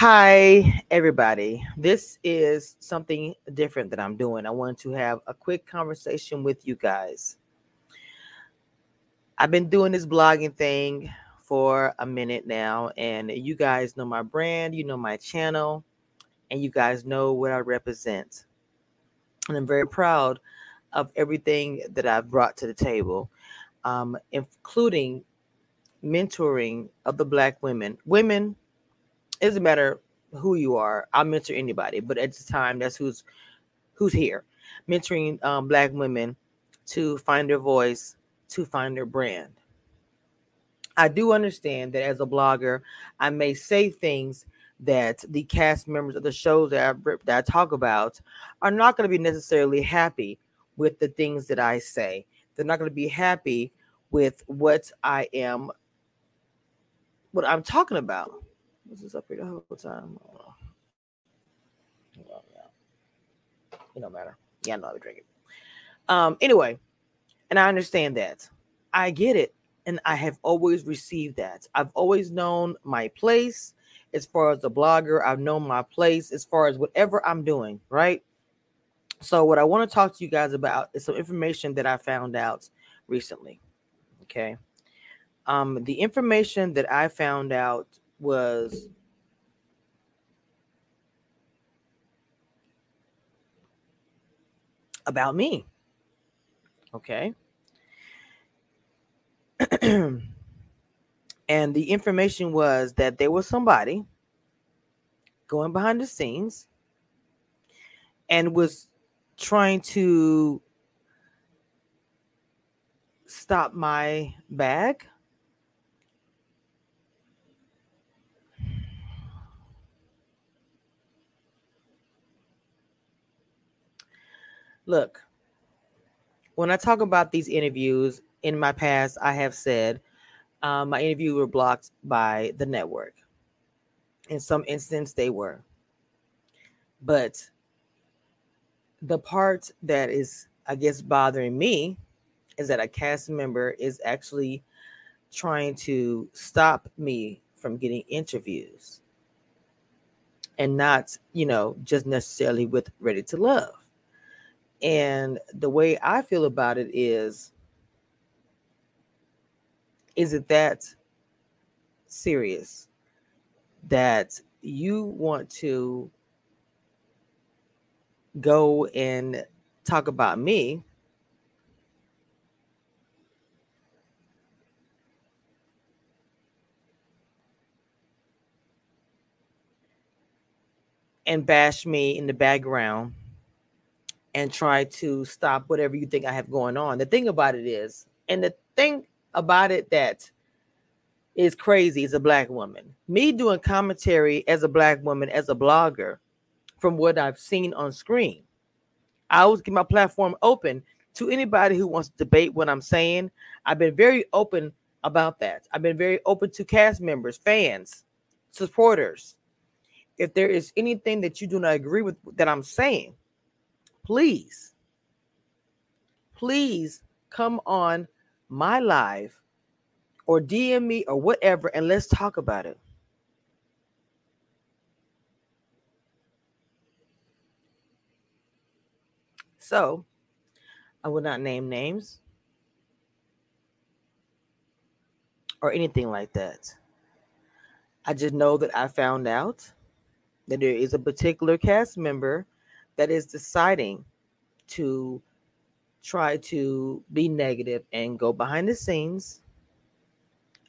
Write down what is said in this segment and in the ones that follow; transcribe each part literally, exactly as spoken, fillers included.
Hi, everybody. This is something different that I'm doing. I wanted to have a quick conversation with you guys. I've been doing this blogging thing for a minute now, and you guys know my brand, you know my channel, and you guys know what I represent. And I'm very proud of everything that I've brought to the table, um, including mentoring of the Black women, women, it doesn't matter who you are. I'll mentor anybody, but at the time, that's who's who's here. Mentoring um, Black women to find their voice, to find their brand. I do understand that as a blogger, I may say things that the cast members of the shows that I, that I talk about are not going to be necessarily happy with the things that I say. They're not going to be happy with what I am, what I'm talking about. This is up here the whole time. Oh. Oh, yeah. It don't matter. Yeah, I know I would drink it. Um, anyway, and I understand that. I get it. And I have always received that. I've always known my place as far as the blogger. I've known my place as far as whatever I'm doing, right? So what I want to talk to you guys about is some information that I found out recently, okay? Um, the information that I found out was about me. Okay. And the information was that there was somebody going behind the scenes and was trying to stop my bag. Look, when I talk about these interviews in my past, I have said um, my interviews were blocked by the network. In some instances, they were. But the part that is, I guess, bothering me is that a cast member is actually trying to stop me from getting interviews and not, you know, just necessarily with Ready to Love. And the way I feel about it is, is it that serious that you want to go and talk about me and bash me in the background and try to stop whatever you think I have going on? The thing about it is, and the thing about it that is crazy is a Black woman. Me doing commentary as a Black woman, as a blogger, from what I've seen on screen, I always keep my platform open to anybody who wants to debate what I'm saying. I've been very open about that. I've been very open to cast members, fans, supporters. If there is anything that you do not agree with that I'm saying, Please, please come on my live or D M me or whatever, and let's talk about it. So I will not name names or anything like that. I just know that I found out that there is a particular cast member that is deciding to try to be negative and go behind the scenes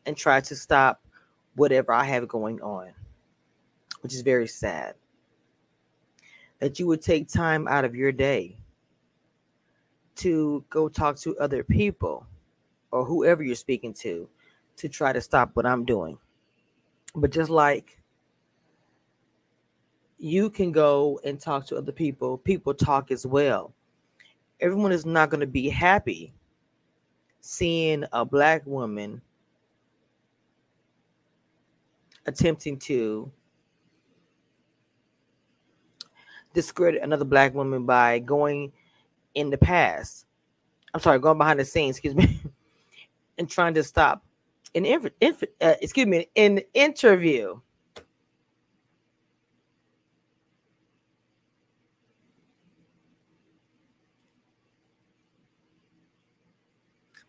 and try to stop whatever I have going on, which is very sad. That you would take time out of your day to go talk to other people or whoever you're speaking to, to try to stop what I'm doing. But just like you can go and talk to other people, people talk as well. Everyone is not going to be happy seeing a Black woman attempting to discredit another Black woman by going in the past. I'm sorry, going behind the scenes, excuse me, and trying to stop an inf- inf- uh, excuse me, an interview.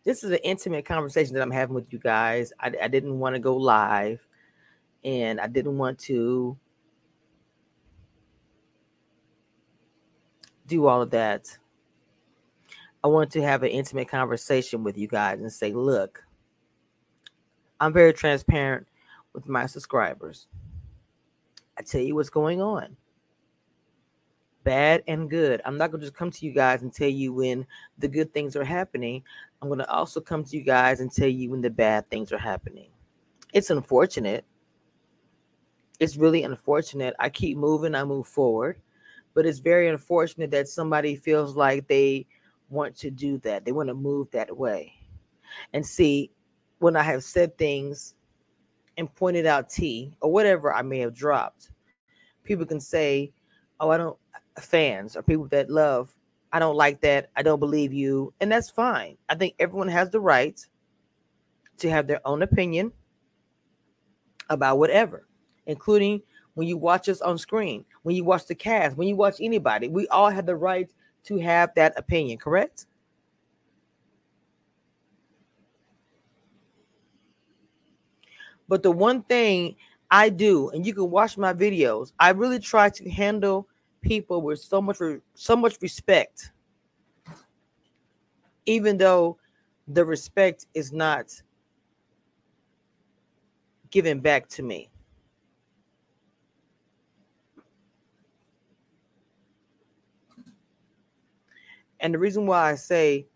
this is an intimate conversation that I'm having with you guys. I, I didn't want to go live, and I didn't want to do all of that. I want to have an intimate conversation with you guys and say, look, I'm very transparent with my subscribers. I tell you what's going on. Bad and good. I'm not going to just come to you guys and tell you when the good things are happening. I'm going to also come to you guys and tell you when the bad things are happening. It's unfortunate. It's really unfortunate. I keep moving. I move forward. But it's very unfortunate that somebody feels like they want to do that. They want to move that way. And see, when I have said things and pointed out T or whatever I may have dropped, people can say, oh, I don't, fans or people that love, I don't like that. I don't believe you. And that's fine. I think everyone has the right to have their own opinion about whatever, including when you watch us on screen, when you watch the cast, when you watch anybody, we all have the right to have that opinion, correct? But the one thing I do, and you can watch my videos, I really try to handle people with so much so much respect, even though the respect is not given back to me. And the reason why I say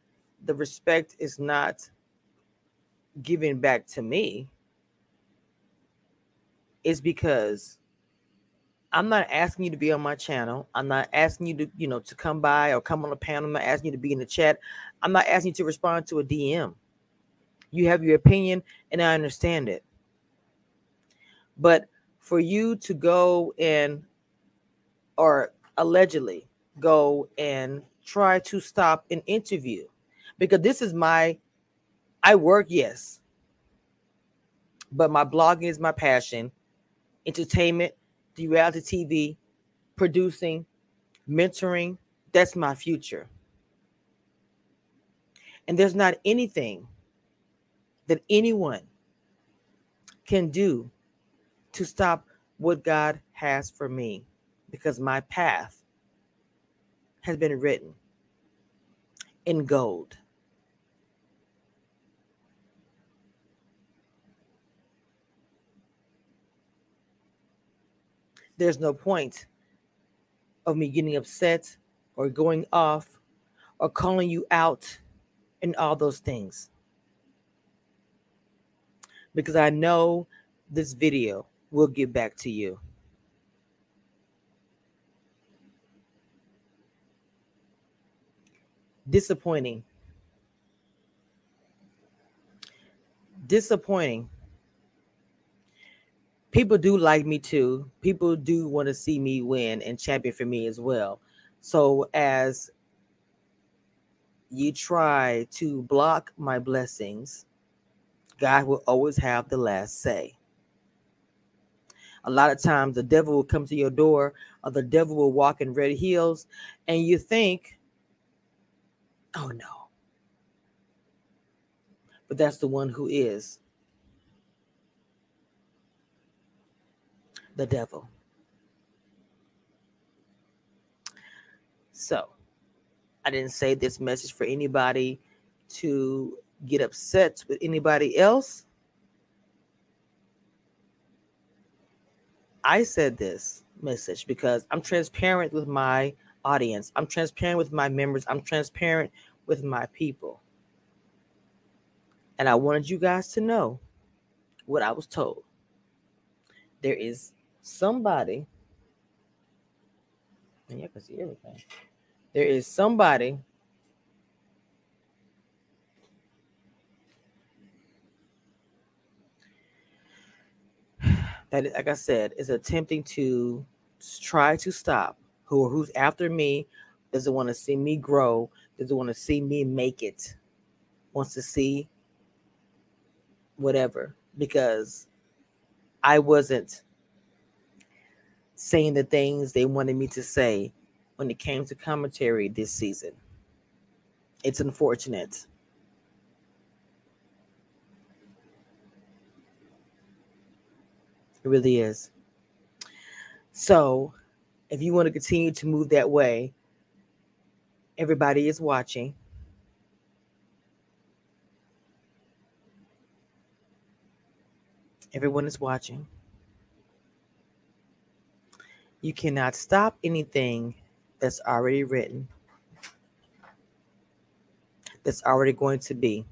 the respect is not given back to me is because I'm not asking you to be on my channel. I'm not asking you to, you know, to come by or come on a panel. I'm not asking you to be in the chat. I'm not asking you to respond to a D M. You have your opinion, and I understand it. But for you to go and, or allegedly go and try to stop an interview, because this is my, I work, yes, but my blogging is my passion, entertainment, the reality T V, producing, mentoring, that's my future. And there's not anything that anyone can do to stop what God has for me, because my path has been written in gold. There's no point of me getting upset or going off or calling you out and all those things, because I know this video will get back to you. Disappointing. Disappointing. People do like me too. People do want to see me win and champion for me as well. So as you try to block my blessings, God will always have the last say. A lot of times the devil will come to your door, or the devil will walk in red heels, and you think, oh no. But that's the one who is the devil. So I didn't say this message for anybody to get upset with anybody else. I said this message because I'm transparent with my audience. I'm transparent with my members. I'm transparent with my people. And I wanted you guys to know what I was told. There is somebody, and you can see everything. There is somebody that, like I said, is attempting to try to stop, who who's after me, doesn't want to see me grow, doesn't want to see me make it, wants to see whatever, because I wasn't saying the things they wanted me to say when it came to commentary this season. It's unfortunate. It really is. So if you want to continue to move that way, everybody is watching. Everyone is watching. You cannot stop anything that's already written, that's already going to be.